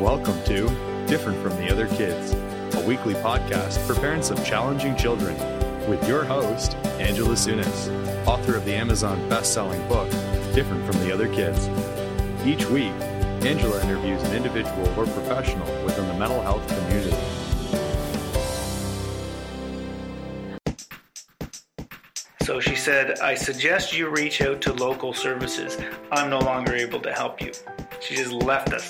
Welcome to Different From The Other Kids, a weekly podcast for parents of challenging children, with your host, Angela Sunis, author of the Amazon best-selling book, Different From The Other Kids. Each week, Angela interviews an individual or professional within the mental health community. So she said, I suggest you reach out to local services. I'm no longer able to help you. She just left us.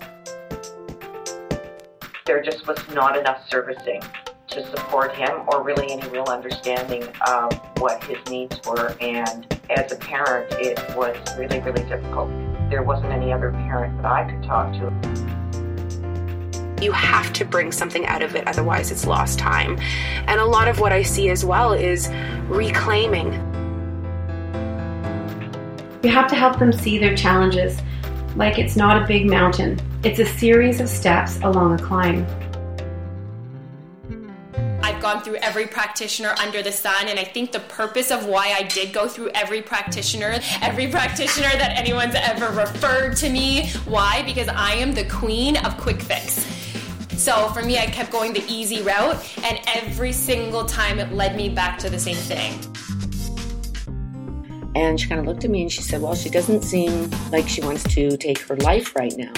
There just was not enough servicing to support him or really any real understanding of what his needs were. And as a parent, it was really, really difficult. There wasn't any other parent that I could talk to. You have to bring something out of it, otherwise it's lost time. And a lot of what I see as well is reclaiming. You have to help them see their challenges, like it's not a big mountain. It's a series of steps along a climb. I've gone through every practitioner under the sun, and I think the purpose of why I did go through every practitioner that anyone's ever referred to me. Why? Because I am the queen of quick fix. So for me, I kept going the easy route, and every single time it led me back to the same thing. And she kind of looked at me and she said, well, she doesn't seem like she wants to take her life right now.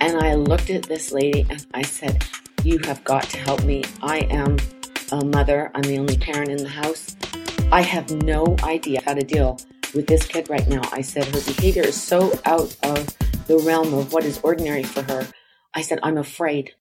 And I looked at this lady and I said, you have got to help me. I am a mother. I'm the only parent in the house. I have no idea how to deal with this kid right now. I said, her behavior is so out of the realm of what is ordinary for her. I said, I'm afraid.